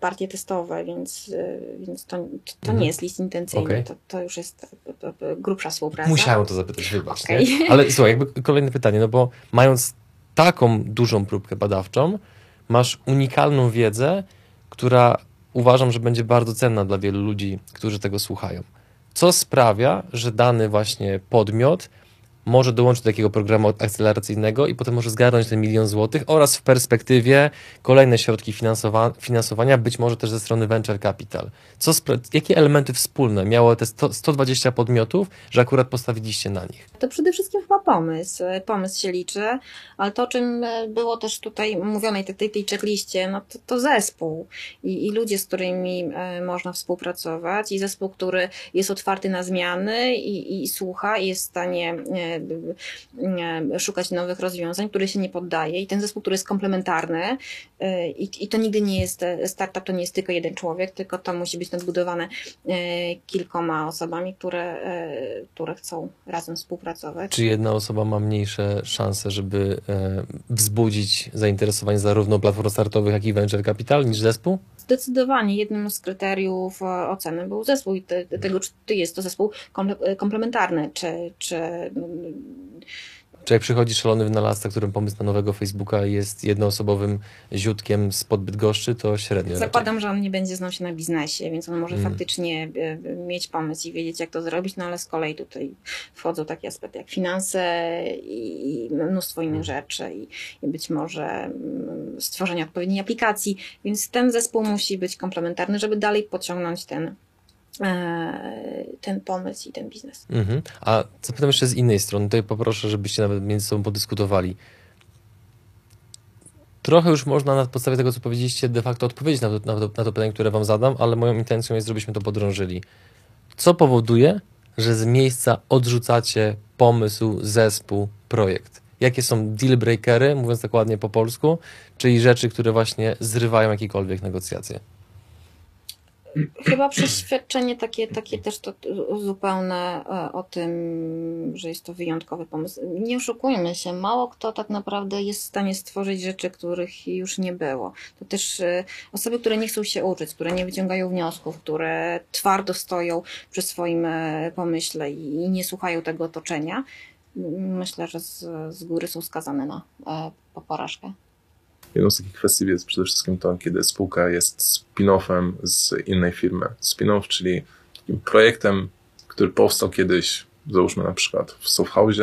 partie testowe, więc, więc to, to mhm. nie jest list intencyjny, okay. to, to już jest grubsza współpraca. Musiałem to zapytać, wybacz. Okay. Ale słuchaj, jakby kolejne pytanie, no bo mając taką dużą próbkę badawczą, masz unikalną wiedzę, która uważam, że będzie bardzo cenna dla wielu ludzi, którzy tego słuchają. Co sprawia, że dany właśnie podmiot może dołączyć do takiego programu akceleracyjnego i potem może zgarnąć ten milion złotych oraz w perspektywie kolejne środki finansowa- finansowania, być może też ze strony Venture Capital. Co spra- jakie elementy wspólne miało te sto dwadzieścia podmiotów, że akurat postawiliście na nich? To przede wszystkim chyba pomysł. Pomysł się liczy, ale to, o czym było też tutaj mówione, tej, tej checkliście, no to, to zespół I, i ludzie, z którymi można współpracować i zespół, który jest otwarty na zmiany i, i słucha i jest w stanie szukać nowych rozwiązań, który się nie poddaje i ten zespół, który jest komplementarny i, i to nigdy nie jest startup, to nie jest tylko jeden człowiek, tylko to musi być nadbudowane kilkoma osobami, które, które chcą razem współpracować. Czy jedna osoba ma mniejsze szanse, żeby wzbudzić zainteresowanie zarówno platform startowych, jak i venture capital niż zespół? Zdecydowanie jednym z kryteriów oceny był zespół i te, tego, czy jest to zespół komple- komplementarny, czy, czy, Czy jak przychodzi szalony wynalazca, którym pomysł na nowego Facebooka jest jednoosobowym ziutkiem spod Bydgoszczy, to średnio. Zakładam, raczej. że on nie będzie znał się na biznesie, więc on może hmm. faktycznie mieć pomysł i wiedzieć, jak to zrobić, no ale z kolei tutaj wchodzą takie aspekty jak finanse i mnóstwo innych hmm. rzeczy i, i być może stworzenie odpowiedniej aplikacji, więc ten zespół musi być komplementarny, żeby dalej pociągnąć ten ten pomysł i ten biznes. Mhm. A zapytam jeszcze z innej strony, tutaj poproszę, żebyście nawet między sobą podyskutowali. Trochę już można na podstawie tego, co powiedzieliście, de facto odpowiedzieć na to, na to, na to pytanie, które wam zadam, ale moją intencją jest, żebyśmy to podrążyli. Co powoduje, że z miejsca odrzucacie pomysł, zespół, projekt? Jakie są deal breakery, mówiąc tak ładnie po polsku, czyli rzeczy, które właśnie zrywają jakiekolwiek negocjacje? Chyba przeświadczenie takie, takie też to zupełne o tym, że jest to wyjątkowy pomysł. Nie oszukujmy się, mało kto tak naprawdę jest w stanie stworzyć rzeczy, których już nie było. To też osoby, które nie chcą się uczyć, które nie wyciągają wniosków, które twardo stoją przy swoim pomyśle i nie słuchają tego otoczenia. Myślę, że z, z góry są skazane na po porażkę. Jedną z takich kwestii jest przede wszystkim to, kiedy spółka jest spin-offem z innej firmy. Spin-off, czyli takim projektem, który powstał kiedyś, załóżmy na przykład w Softhouse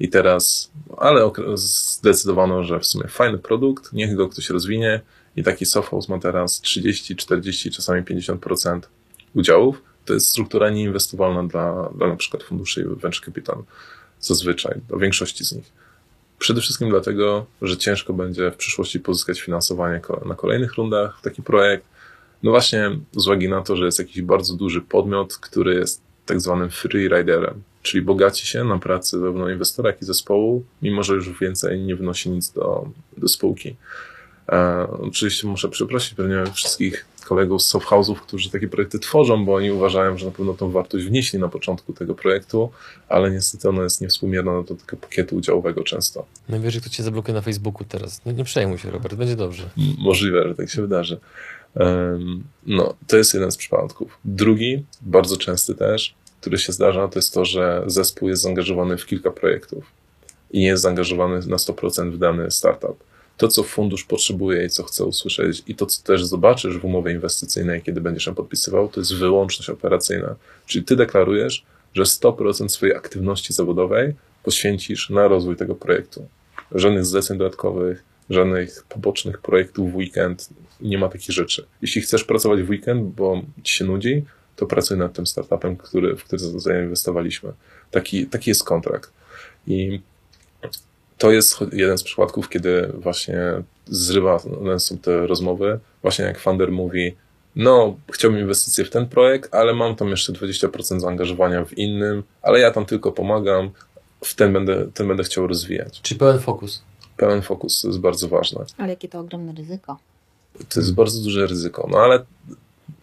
i teraz, ale zdecydowano, że w sumie fajny produkt, niech go ktoś rozwinie i taki Softhouse ma teraz trzydzieści, czterdzieści, czasami pięćdziesiąt procent udziałów. To jest struktura nieinwestowalna dla, dla na przykład funduszy Venture Capital, zazwyczaj, dla większości z nich. Przede wszystkim dlatego, że ciężko będzie w przyszłości pozyskać finansowanie na kolejnych rundach w taki projekt. No właśnie z uwagi na to, że jest jakiś bardzo duży podmiot, który jest tak zwanym freeriderem, czyli bogaci się na pracy zarówno inwestora, jak i zespołu, mimo że już więcej nie wnosi nic do, do spółki. E, oczywiście muszę przeprosić pewnie wszystkich kolegów z softhouse'ów, którzy takie projekty tworzą, bo oni uważają, że na pewno tą wartość wnieśli na początku tego projektu, ale niestety ona jest niewspółmierna do tego pakietu udziałowego często. Najwyżej ktoś cię zablokuje na Facebooku teraz. No nie przejmuj się, Robert, będzie dobrze. Możliwe, że tak się wydarzy. Um, no, to jest jeden z przypadków. Drugi, bardzo częsty też, który się zdarza, to jest to, że zespół jest zaangażowany w kilka projektów i nie jest zaangażowany na sto procent w dany startup. To, co fundusz potrzebuje i co chce usłyszeć i to, co też zobaczysz w umowie inwestycyjnej, kiedy będziesz ją podpisywał, to jest wyłączność operacyjna. Czyli ty deklarujesz, że sto procent swojej aktywności zawodowej poświęcisz na rozwój tego projektu. Żadnych zleceń dodatkowych, żadnych pobocznych projektów w weekend, nie ma takich rzeczy. Jeśli chcesz pracować w weekend, bo ci się nudzi, to pracuj nad tym startupem, który, w który zainwestowaliśmy. Taki, taki jest kontrakt. I to jest jeden z przypadków, kiedy właśnie zrywa są te rozmowy, właśnie jak funder mówi, no chciałbym inwestycje w ten projekt, ale mam tam jeszcze dwadzieścia procent zaangażowania w innym, ale ja tam tylko pomagam, w ten będę, ten będę chciał rozwijać. Czyli pełen fokus. Pełen fokus, to jest bardzo ważne. Ale jakie to ogromne ryzyko. To jest bardzo duże ryzyko, no ale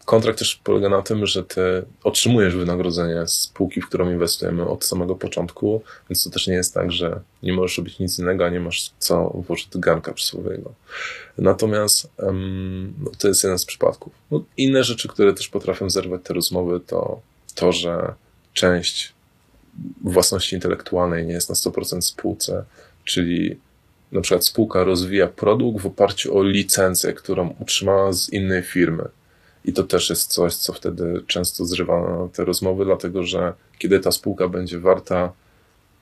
kontrakt też polega na tym, że ty otrzymujesz wynagrodzenie z spółki, w którą inwestujemy od samego początku, więc to też nie jest tak, że nie możesz robić nic innego, a nie masz co włożyć do garnka przysłowiowego. Natomiast um, no, to jest jeden z przypadków. No, inne rzeczy, które też potrafią zerwać te rozmowy, to to, że część własności intelektualnej nie jest na sto procent spółce, czyli na przykład spółka rozwija produkt w oparciu o licencję, którą otrzymała z innej firmy. I to też jest coś, co wtedy często zrywa te rozmowy, dlatego że kiedy ta spółka będzie warta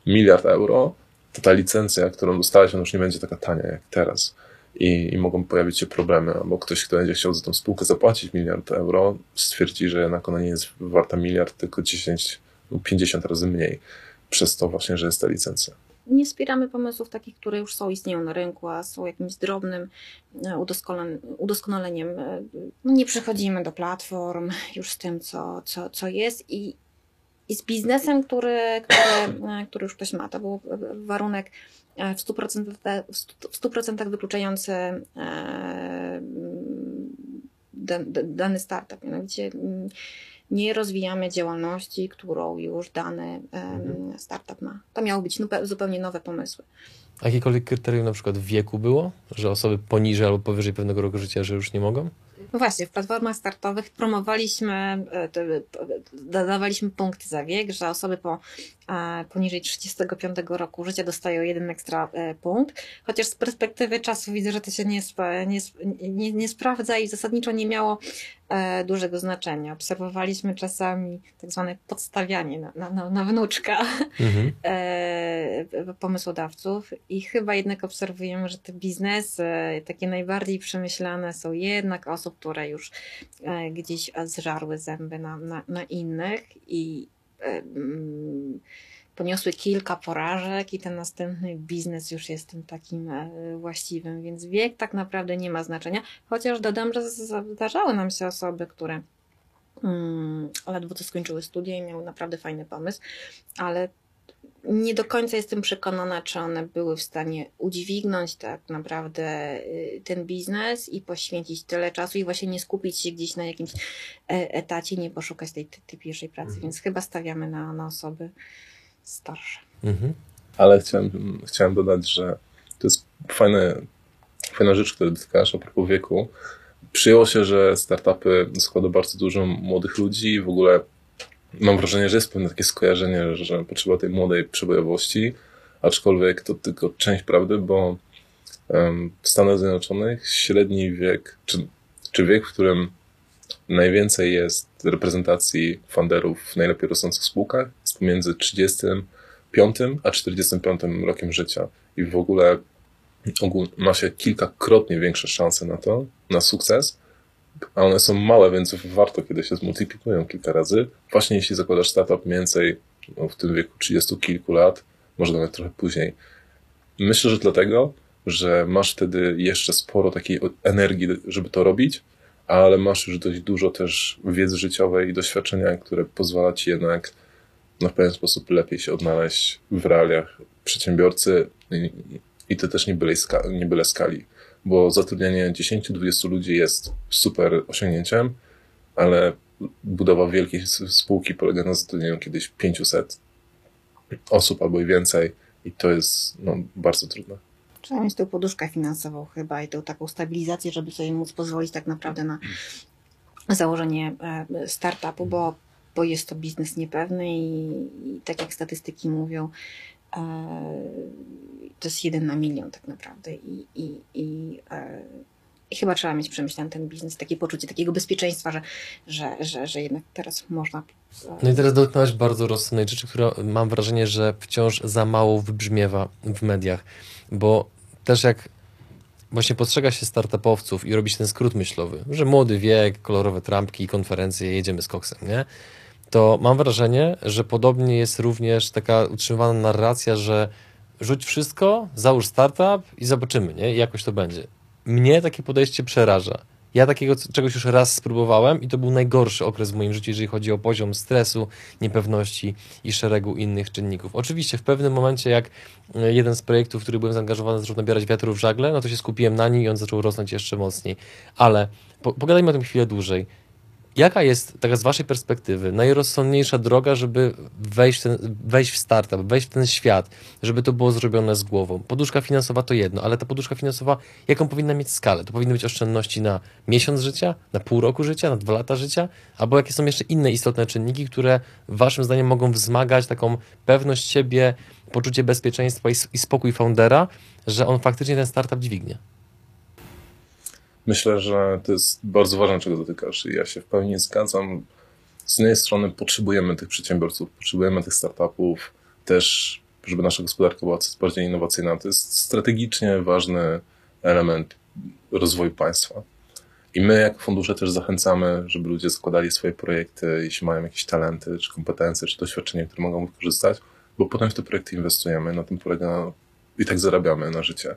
miliard euro, to ta licencja, którą dostałeś, ona już nie będzie taka tania jak teraz. I, i mogą pojawić się problemy, albo ktoś, kto będzie chciał za tą spółkę zapłacić miliard euro, stwierdzi, że jednak ona nie jest warta miliard, tylko dziesięć, pięćdziesiąt razy mniej. Przez to właśnie, że jest ta licencja. Nie wspieramy pomysłów takich, które już są, istnieją na rynku, a są jakimś drobnym udoskonaleniem. No nie przechodzimy do platform już z tym, co, co, co jest i, i z biznesem, który, który, który już ktoś ma. To był warunek w stu procentach, w stu procentach wykluczający dany startup. Mianowicie nie rozwijamy działalności, którą już dany um, startup ma. To miały być zupełnie nowe pomysły. A jakiekolwiek kryterium na przykład wieku było? Że osoby poniżej albo powyżej pewnego roku życia, że już nie mogą? No właśnie, w platformach startowych promowaliśmy, dodawaliśmy punkty za wiek, że osoby po poniżej trzydziestego piątego roku życia dostają jeden ekstra punkt, chociaż z perspektywy czasu widzę, że to się nie, nie, nie, nie sprawdza i zasadniczo nie miało dużego znaczenia. Obserwowaliśmy czasami tak zwane podstawianie na, na, na wnuczka mhm. pomysłodawców i chyba jednak obserwujemy, że te biznesy takie najbardziej przemyślane są jednak osób, które już gdzieś zżarły zęby na, na, na innych i poniosły kilka porażek i ten następny biznes już jest tym takim właściwym, więc wiek tak naprawdę nie ma znaczenia, chociaż dodam, że zdarzały nam się osoby, które um, ledwo co skończyły studia i miały naprawdę fajny pomysł, ale nie do końca jestem przekonana, czy one były w stanie udźwignąć tak naprawdę ten biznes i poświęcić tyle czasu i właśnie nie skupić się gdzieś na jakimś etacie, nie poszukać tej, tej pierwszej pracy, mhm. więc chyba stawiamy na, na osoby starsze. Mhm. Ale chciałem, chciałem dodać, że to jest fajne, fajna rzecz, którą dotykasz a propos wieku. Przyjęło się, że startupy składa bardzo dużo młodych ludzi, w ogóle mam wrażenie, że jest pewne takie skojarzenie, że potrzeba tej młodej przebojowości, aczkolwiek to tylko część prawdy, bo w Stanach Zjednoczonych średni wiek, czy, czy wiek, w którym najwięcej jest reprezentacji funderów w najlepiej rosnących spółkach, jest pomiędzy trzydziestym piątym a czterdziestym piątym rokiem życia. I w ogóle ma się kilkakrotnie większe szanse na to, na sukces, a one są małe, więc warto, kiedy się zmultiplikują kilka razy. Właśnie jeśli zakładasz startup mniej więcej no, w tym wieku trzydziestu kilku lat, może nawet trochę później. Myślę, że dlatego, że masz wtedy jeszcze sporo takiej energii, żeby to robić, ale masz już dość dużo też wiedzy życiowej i doświadczenia, które pozwala ci jednak no, w pewien sposób lepiej się odnaleźć w realiach przedsiębiorcy i, i to też nie byle, ska, nie byle skali. Bo zatrudnienie dziesięciu do dwudziestu ludzi jest super osiągnięciem, ale budowa wielkiej spółki polega na zatrudnieniu kiedyś pięciuset osób albo i więcej i to jest no, bardzo trudne. Trzeba mieć tą poduszkę finansową chyba i tą taką stabilizację, żeby sobie móc pozwolić tak naprawdę na założenie startupu, bo, bo jest to biznes niepewny i, i tak jak statystyki mówią, to jest jeden na milion tak naprawdę i, i, i, e, i chyba trzeba mieć przemyślany ten biznes, takie poczucie takiego bezpieczeństwa, że, że, że, że jednak teraz można... E... No i teraz dotknąłeś bardzo rozsądnej rzeczy, która mam wrażenie, że wciąż za mało wybrzmiewa w mediach, bo też jak właśnie postrzega się startupowców i robi się ten skrót myślowy, że młody wiek, kolorowe trampki, konferencje, jedziemy z koksem, nie? To mam wrażenie, że podobnie jest również taka utrzymywana narracja, że rzuć wszystko, załóż startup i zobaczymy, nie? I jakoś to będzie. Mnie takie podejście przeraża. Ja takiego czegoś już raz spróbowałem i to był najgorszy okres w moim życiu, jeżeli chodzi o poziom stresu, niepewności i szeregu innych czynników. Oczywiście w pewnym momencie, jak jeden z projektów, w który byłem zaangażowany, zaczął nabierać wiatru w żagle, no to się skupiłem na nim i on zaczął rosnąć jeszcze mocniej. Ale po, pogadajmy o tym chwilę dłużej. Jaka jest, taka z waszej perspektywy, najrozsądniejsza droga, żeby wejść w, ten, wejść w startup, wejść w ten świat, żeby to było zrobione z głową? Poduszka finansowa to jedno, ale ta poduszka finansowa, jaką powinna mieć skalę? To powinny być oszczędności na miesiąc życia, na pół roku życia, na dwa lata życia? Albo jakie są jeszcze inne istotne czynniki, które waszym zdaniem mogą wzmagać taką pewność siebie, poczucie bezpieczeństwa i, i spokój foundera, że on faktycznie ten startup dźwignie? Myślę, że to jest bardzo ważne, czego dotykasz i ja się w pełni zgadzam. Z jednej strony potrzebujemy tych przedsiębiorców, potrzebujemy tych startupów też, żeby nasza gospodarka była coraz bardziej innowacyjna. To jest strategicznie ważny element rozwoju państwa. I my jako fundusze też zachęcamy, żeby ludzie składali swoje projekty, jeśli mają jakieś talenty, czy kompetencje, czy doświadczenie, które mogą wykorzystać, bo potem w te projekty inwestujemy, na tym polega i tak zarabiamy na życie.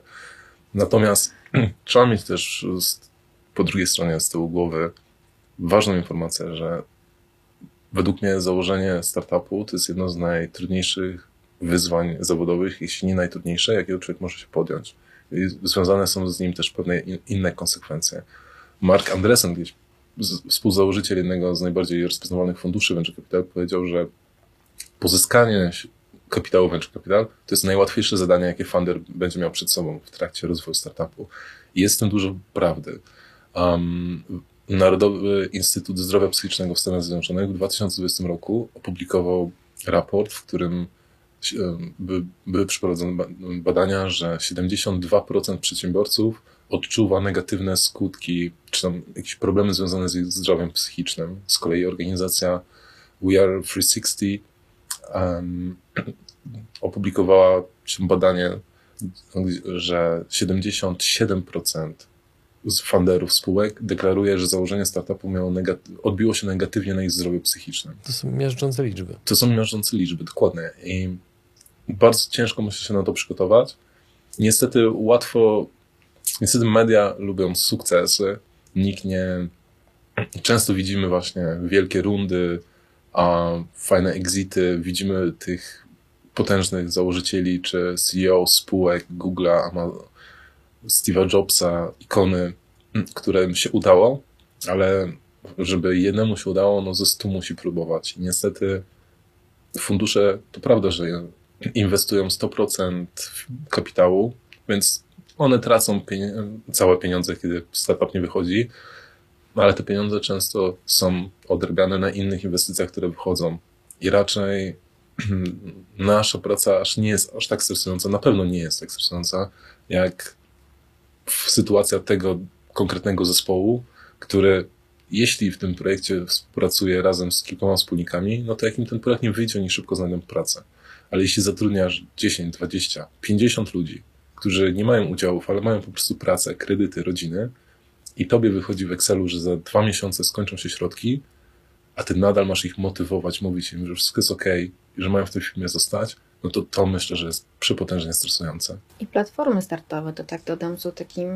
Natomiast trzeba mieć też po drugiej stronie z tyłu głowy ważną informację, że według mnie założenie startupu to jest jedno z najtrudniejszych wyzwań zawodowych, jeśli nie najtrudniejsze, jakiego człowiek może się podjąć. I związane są z nim też pewne inne konsekwencje. Mark Andreessen, gdzieś współzałożyciel jednego z najbardziej rozpoznawalnych funduszy Venture Capital, powiedział, że pozyskanie kapitału Venture Capital to jest najłatwiejsze zadanie, jakie funder będzie miał przed sobą w trakcie rozwoju startupu. I jest w tym dużo prawdy. Um, Narodowy Instytut Zdrowia Psychicznego w Stanach Zjednoczonych w dwa tysiące dwudziestym roku opublikował raport, w którym były przeprowadzone badania, że siedemdziesiąt dwa procent przedsiębiorców odczuwa negatywne skutki, czy tam jakieś problemy związane z ich zdrowiem psychicznym. Z kolei organizacja We Are trzysta sześćdziesiąt um, opublikowała badanie, że siedemdziesiąt siedem procent z funderów spółek deklaruje, że założenie startupu miało negaty- odbiło się negatywnie na ich zdrowiu psychicznym. To są miażdżące liczby. To są miażdżące liczby, dokładnie. I bardzo ciężko musi się na to przygotować. Niestety łatwo, niestety media lubią sukcesy. Nikt nie... Często widzimy właśnie wielkie rundy, a fajne exity. Widzimy tych potężnych założycieli, czy C E O spółek, Google'a, Amazon, Steve'a Jobsa, ikony, którym się udało, ale żeby jednemu się udało, no ze stu musi próbować. I niestety fundusze, to prawda, że inwestują sto procent kapitału, więc one tracą pieni- całe pieniądze, kiedy startup nie wychodzi, ale te pieniądze często są odrabiane na innych inwestycjach, które wychodzą. I raczej nasza praca aż nie jest aż tak stresująca, na pewno nie jest tak stresująca, jak sytuacja tego konkretnego zespołu, który jeśli w tym projekcie współpracuje razem z kilkoma wspólnikami, no to jak im ten projekt nie wyjdzie, oni szybko znajdą pracę. Ale jeśli zatrudniasz dziesięć, dwadzieścia, pięćdziesiąt ludzi, którzy nie mają udziałów, ale mają po prostu pracę, kredyty, rodziny i tobie wychodzi w Excelu, że za dwa miesiące skończą się środki, a ty nadal masz ich motywować, mówić im, że wszystko jest okej, okay, że mają w tej firmie zostać, no to to myślę, że jest przepotężnie stresujące. I platformy startowe, to tak dodam, są takim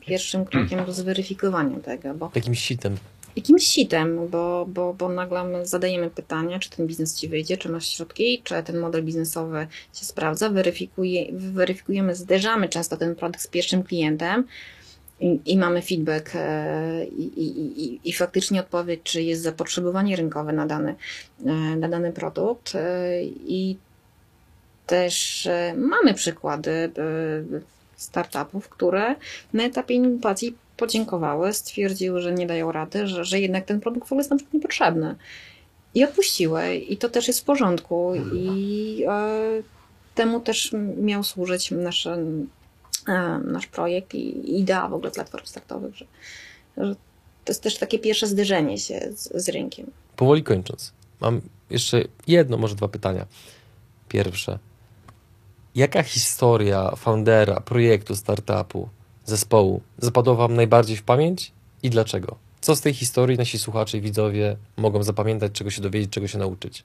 pierwszym krokiem do zweryfikowania tego. Bo jakimś sitem. Jakimś sitem, bo, bo, bo nagle my zadajemy pytania, czy ten biznes ci wyjdzie, czy masz środki, czy ten model biznesowy się sprawdza, weryfikuje, weryfikujemy, zderzamy często ten produkt z pierwszym klientem, I, i mamy feedback e, i, i, i faktycznie odpowiedź, czy jest zapotrzebowanie rynkowe na dany, e, na dany produkt e, i też e, mamy przykłady e, startupów, które na etapie inkubacji podziękowały, stwierdziły, że nie dają rady, że, że jednak ten produkt w ogóle jest na przykład niepotrzebny i odpuściły i to też jest w porządku i e, temu też miał służyć nasze nasz projekt i idea w ogóle platform startowych, że, że to jest też takie pierwsze zderzenie się z, z rynkiem. Powoli kończąc, mam jeszcze jedno, może dwa pytania. Pierwsze, jaka historia foundera, projektu, startupu, zespołu zapadła wam najbardziej w pamięć i dlaczego? Co z tej historii nasi słuchacze i widzowie mogą zapamiętać, czego się dowiedzieć, czego się nauczyć?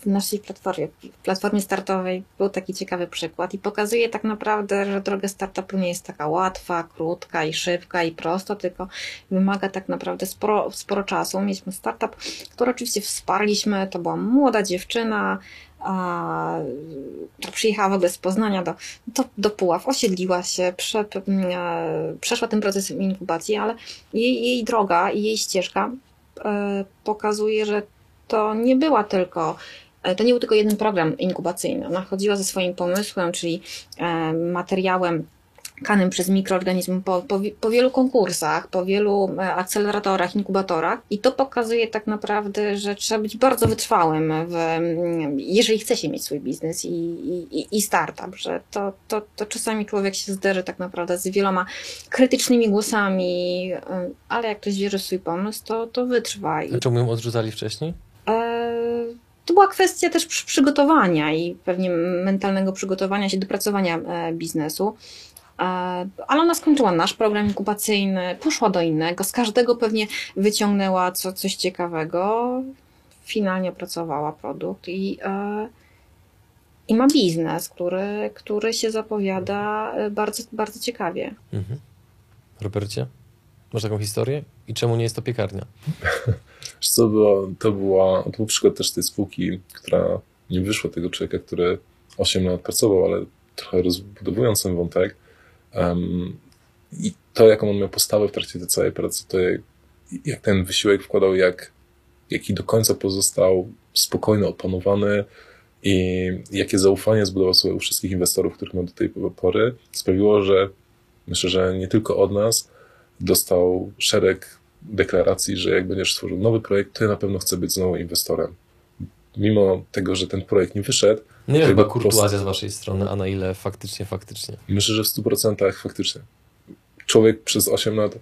W naszej platformie, w platformie startowej był taki ciekawy przykład i pokazuje tak naprawdę, że droga startupu nie jest taka łatwa, krótka i szybka i prosto, tylko wymaga tak naprawdę sporo, sporo czasu. Mieliśmy startup, który oczywiście wsparliśmy, to była młoda dziewczyna, a, która przyjechała w ogóle z Poznania do, do, do Puław, osiedliła się, prze, przeszła ten proces inkubacji, ale jej, jej droga i jej ścieżka e, pokazuje, że to nie była tylko To nie był tylko jeden program inkubacyjny. Ona chodziła ze swoim pomysłem, czyli materiałem tkanym przez mikroorganizmy po, po, po wielu konkursach, po wielu akceleratorach, inkubatorach i to pokazuje tak naprawdę, że trzeba być bardzo wytrwałym, w, jeżeli chce się mieć swój biznes i, i, i startup, że to, to, to czasami człowiek się zderzy tak naprawdę z wieloma krytycznymi głosami, ale jak ktoś wierzy w swój pomysł, to, to wytrwa. A czemu ją odrzucali wcześniej? E- To była kwestia też przygotowania i pewnie mentalnego przygotowania się do pracowania biznesu, ale ona skończyła nasz program inkubacyjny, poszła do innego, z każdego pewnie wyciągnęła co, coś ciekawego, finalnie opracowała produkt i, i ma biznes, który, który się zapowiada bardzo, bardzo ciekawie. Mhm. Robercie, masz taką historię? I czemu nie jest to piekarnia? Co było, to, była, to był przykład też tej spółki, która nie wyszła, tego człowieka, który osiem lat pracował, ale trochę rozbudowując ten wątek. Um, I to, jaką on miał postawę w trakcie tej całej pracy, to jak, jak ten wysiłek wkładał, jak, jaki do końca pozostał spokojny, opanowany i jakie zaufanie zbudował sobie u wszystkich inwestorów, których miał do tej pory, sprawiło, że myślę, że nie tylko od nas dostał szereg deklaracji, że jak będziesz tworzył nowy projekt, to ja na pewno chcę być znowu inwestorem. Mimo tego, że ten projekt nie wyszedł, Nie wiem, chyba kurtuazja z waszej strony, a na ile faktycznie, faktycznie? Myślę, że w stu procentach faktycznie. Człowiek przez osiem lat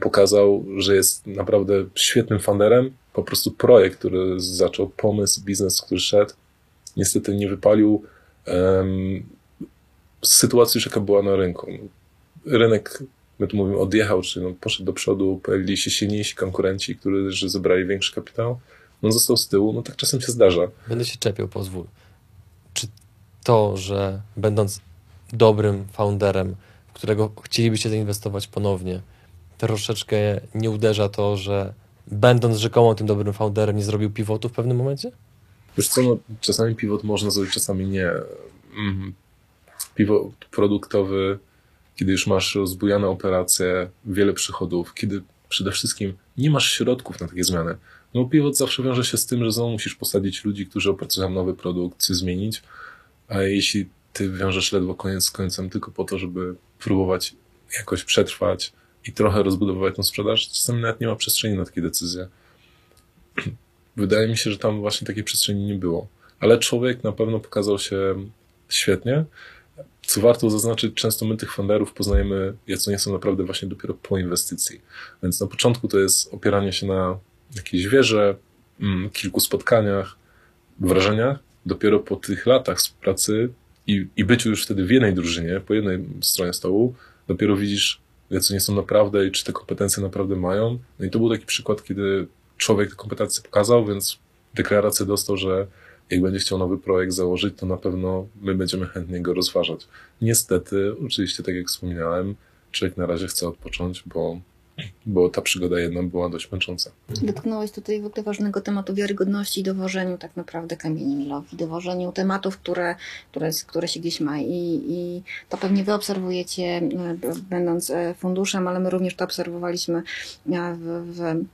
pokazał, że jest naprawdę świetnym funderem. Po prostu projekt, który zaczął, pomysł, biznes, który szedł, niestety nie wypalił um, z sytuacji już, jaka była na rynku. Rynek, my tu mówimy, odjechał, czyli no, poszedł do przodu, pojawili się silniejsi konkurenci, którzy zebrali większy kapitał. On został z tyłu, no tak czasem się zdarza. Będę się czepiał, pozwól. Czy to, że będąc dobrym founderem, w którego chcielibyście zainwestować ponownie, troszeczkę nie uderza to, że będąc rzekomo tym dobrym founderem nie zrobił pivotu w pewnym momencie? Wiesz co, no, czasami pivot można zrobić, czasami nie. Mm. Pivot produktowy, kiedy już masz rozbujane operacje, wiele przychodów, kiedy przede wszystkim nie masz środków na takie zmiany. No pivot zawsze wiąże się z tym, że znowu musisz posadzić ludzi, którzy opracują nowy produkt, coś zmienić, a jeśli ty wiążesz ledwo koniec z końcem tylko po to, żeby próbować jakoś przetrwać i trochę rozbudowywać tą sprzedaż, czasami nawet nie ma przestrzeni na takie decyzje. Wydaje mi się, że tam właśnie takiej przestrzeni nie było. Ale człowiek na pewno pokazał się świetnie. Co warto zaznaczyć, często my tych funderów poznajemy, jacy nie są naprawdę właśnie dopiero po inwestycji. Więc na początku to jest opieranie się na jakiejś wierze, kilku spotkaniach, wrażeniach. Dopiero po tych latach z pracy i, i byciu już wtedy w jednej drużynie, po jednej stronie stołu, dopiero widzisz, co nie są naprawdę i czy te kompetencje naprawdę mają. No i to był taki przykład, kiedy człowiek te kompetencje pokazał, więc deklarację dostał, że jak będzie chciał nowy projekt założyć, to na pewno my będziemy chętnie go rozważać. Niestety, oczywiście, tak jak wspominałem, człowiek na razie chce odpocząć, bo bo ta przygoda jedna była dość męcząca. Dotknąłeś tutaj w ogóle ważnego tematu wiarygodności i dowożeniu tak naprawdę kamieni milowych, dowożeniu tematów, które, które, które się gdzieś ma. I, i to pewnie wy obserwujecie, będąc funduszem, ale my również to obserwowaliśmy w, w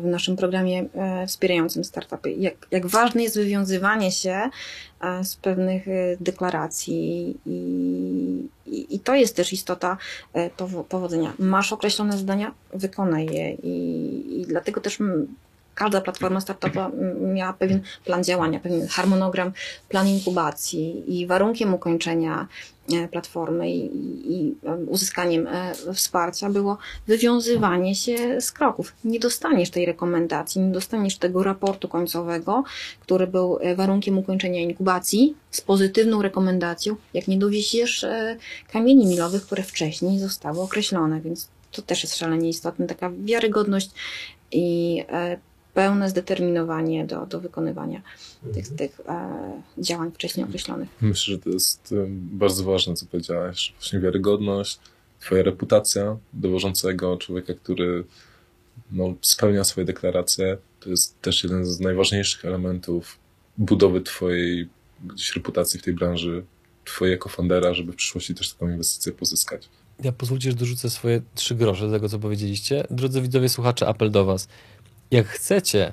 w naszym programie wspierającym startupy. Jak, jak ważne jest wywiązywanie się z pewnych deklaracji i, i, i to jest też istota powodzenia. Masz określone zadania, wykonaj je i, i dlatego też każda platforma startupowa miała pewien plan działania, pewien harmonogram, plan inkubacji i warunkiem ukończenia platformy i, i uzyskaniem wsparcia było wywiązywanie się z kroków. Nie dostaniesz tej rekomendacji, nie dostaniesz tego raportu końcowego, który był warunkiem ukończenia inkubacji z pozytywną rekomendacją, jak nie dowiesiesz kamieni milowych, które wcześniej zostały określone, więc to też jest szalenie istotne, taka wiarygodność i pełne zdeterminowanie do, do wykonywania tych, tych e, działań wcześniej określonych. Myślę, że to jest bardzo ważne, co powiedziałaś. Właśnie wiarygodność, twoja reputacja dowożącego człowieka, który no, spełnia swoje deklaracje, to jest też jeden z najważniejszych elementów budowy twojej gdzieś reputacji w tej branży, twojego fundera, żeby w przyszłości też taką inwestycję pozyskać. Ja pozwólcie, że dorzucę swoje trzy grosze do tego, co powiedzieliście. Drodzy widzowie, słuchacze, apel do was. Jak chcecie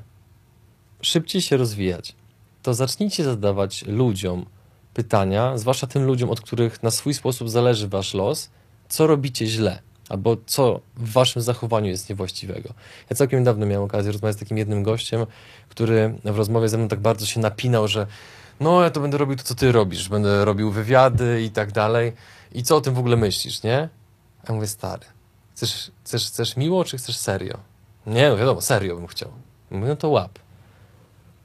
szybciej się rozwijać, to zacznijcie zadawać ludziom pytania, zwłaszcza tym ludziom, od których na swój sposób zależy wasz los, co robicie źle, albo co w waszym zachowaniu jest niewłaściwego. Ja całkiem niedawno miałem okazję rozmawiać z takim jednym gościem, który w rozmowie ze mną tak bardzo się napinał, że no ja to będę robił to, co ty robisz, będę robił wywiady i tak dalej. I co o tym w ogóle myślisz, nie? A ja mówię, stary, chcesz, chcesz, chcesz miło, czy chcesz serio? Nie, no wiadomo, serio bym chciał. Mówię, no to łap.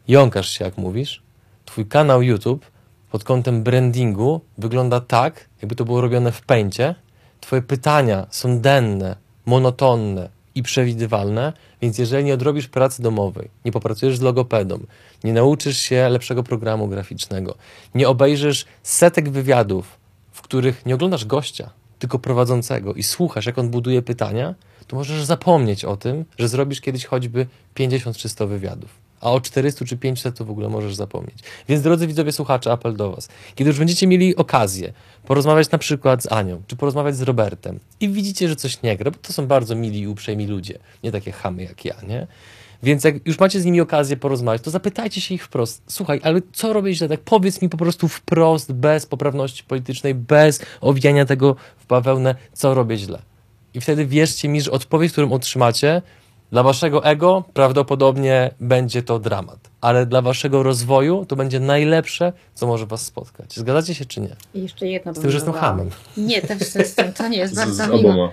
Jąkasz się, jak mówisz. Twój kanał YouTube pod kątem brandingu wygląda tak, jakby to było robione w pęcie. Twoje pytania są denne, monotonne i przewidywalne, więc jeżeli nie odrobisz pracy domowej, nie popracujesz z logopedą, nie nauczysz się lepszego programu graficznego, nie obejrzysz setek wywiadów, w których nie oglądasz gościa, tylko prowadzącego i słuchasz, jak on buduje pytania, to możesz zapomnieć o tym, że zrobisz kiedyś choćby pięćdziesiąt czy sto wywiadów, a o czterysta czy pięćset to w ogóle możesz zapomnieć. Więc drodzy widzowie, słuchacze, apel do was. Kiedy już będziecie mieli okazję porozmawiać na przykład z Anią, czy porozmawiać z Robertem i widzicie, że coś nie gra, bo to są bardzo mili i uprzejmi ludzie, nie takie chamy jak ja, nie? Więc jak już macie z nimi okazję porozmawiać, to zapytajcie się ich wprost. Słuchaj, ale co robię źle? Tak powiedz mi po prostu wprost, bez poprawności politycznej, bez owijania tego w bawełnę, co robię źle. I wtedy wierzcie mi, że odpowiedź, którą otrzymacie, Dla waszego ego prawdopodobnie będzie to dramat, ale dla waszego rozwoju to będzie najlepsze, co może was spotkać. Zgadzacie się czy nie? I jeszcze jedno. Z tym, że jestem hamem. Nie, też z tym, to nie jest bardzo miło.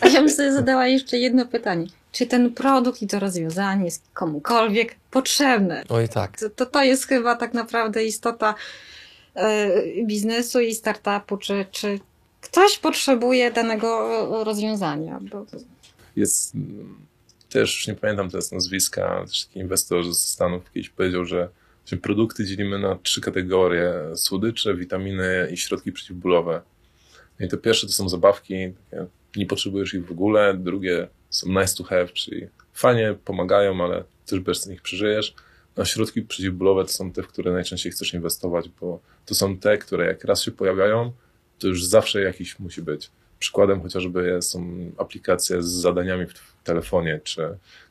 A ja bym sobie zadała jeszcze jedno pytanie. Czy ten produkt i to rozwiązanie jest komukolwiek potrzebne? Oj tak. To, to, to jest chyba tak naprawdę istota yy, biznesu i startupu, czy, czy ktoś potrzebuje danego rozwiązania? Bo... Jest... Też nie pamiętam teraz nazwiska, też taki inwestor ze Stanów kiedyś powiedział, że produkty dzielimy na trzy kategorie: słodycze, witaminy i środki przeciwbólowe. I te pierwsze to są zabawki, nie potrzebujesz ich w ogóle, drugie są nice to have, czyli fajnie, pomagają, ale też bez nich przeżyjesz. A środki przeciwbólowe to są te, w które najczęściej chcesz inwestować, bo to są te, które jak raz się pojawiają, to już zawsze jakiś musi być. Przykładem chociażby są aplikacje z zadaniami w telefonie, czy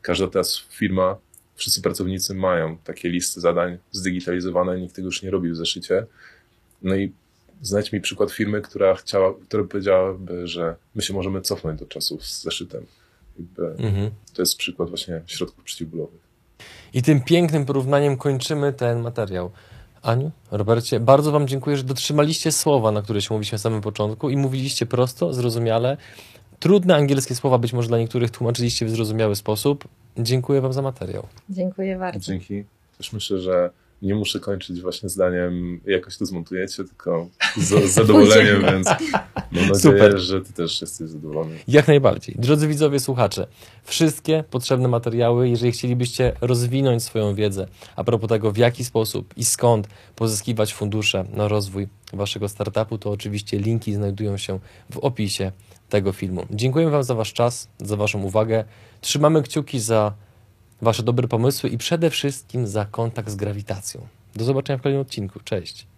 każda teraz firma, wszyscy pracownicy mają takie listy zadań zdigitalizowane, nikt tego już nie robi w zeszycie. No i znajdź mi przykład firmy, która chciała, która powiedziałaby, że my się możemy cofnąć do czasów z zeszytem. Mhm. To jest przykład właśnie środków przeciwbólowych. I tym pięknym porównaniem kończymy ten materiał. Aniu, Robercie, bardzo wam dziękuję, że dotrzymaliście słowa, na które się mówiliśmy na samym początku i mówiliście prosto, zrozumiale. Trudne angielskie słowa być może dla niektórych tłumaczyliście w zrozumiały sposób. Dziękuję wam za materiał. Dziękuję bardzo. Dzięki. Też myślę, że nie muszę kończyć właśnie zdaniem, jakoś to zmontujecie, tylko z zadowoleniem, więc mam nadzieję, super, że ty też jesteś zadowolony. Jak najbardziej. Drodzy widzowie, słuchacze, wszystkie potrzebne materiały, jeżeli chcielibyście rozwinąć swoją wiedzę a propos tego, w jaki sposób i skąd pozyskiwać fundusze na rozwój waszego startupu, to oczywiście linki znajdują się w opisie tego filmu. Dziękuję wam za wasz czas, za waszą uwagę. Trzymamy kciuki za wasze dobre pomysły i przede wszystkim za kontakt z grawitacją. Do zobaczenia w kolejnym odcinku. Cześć!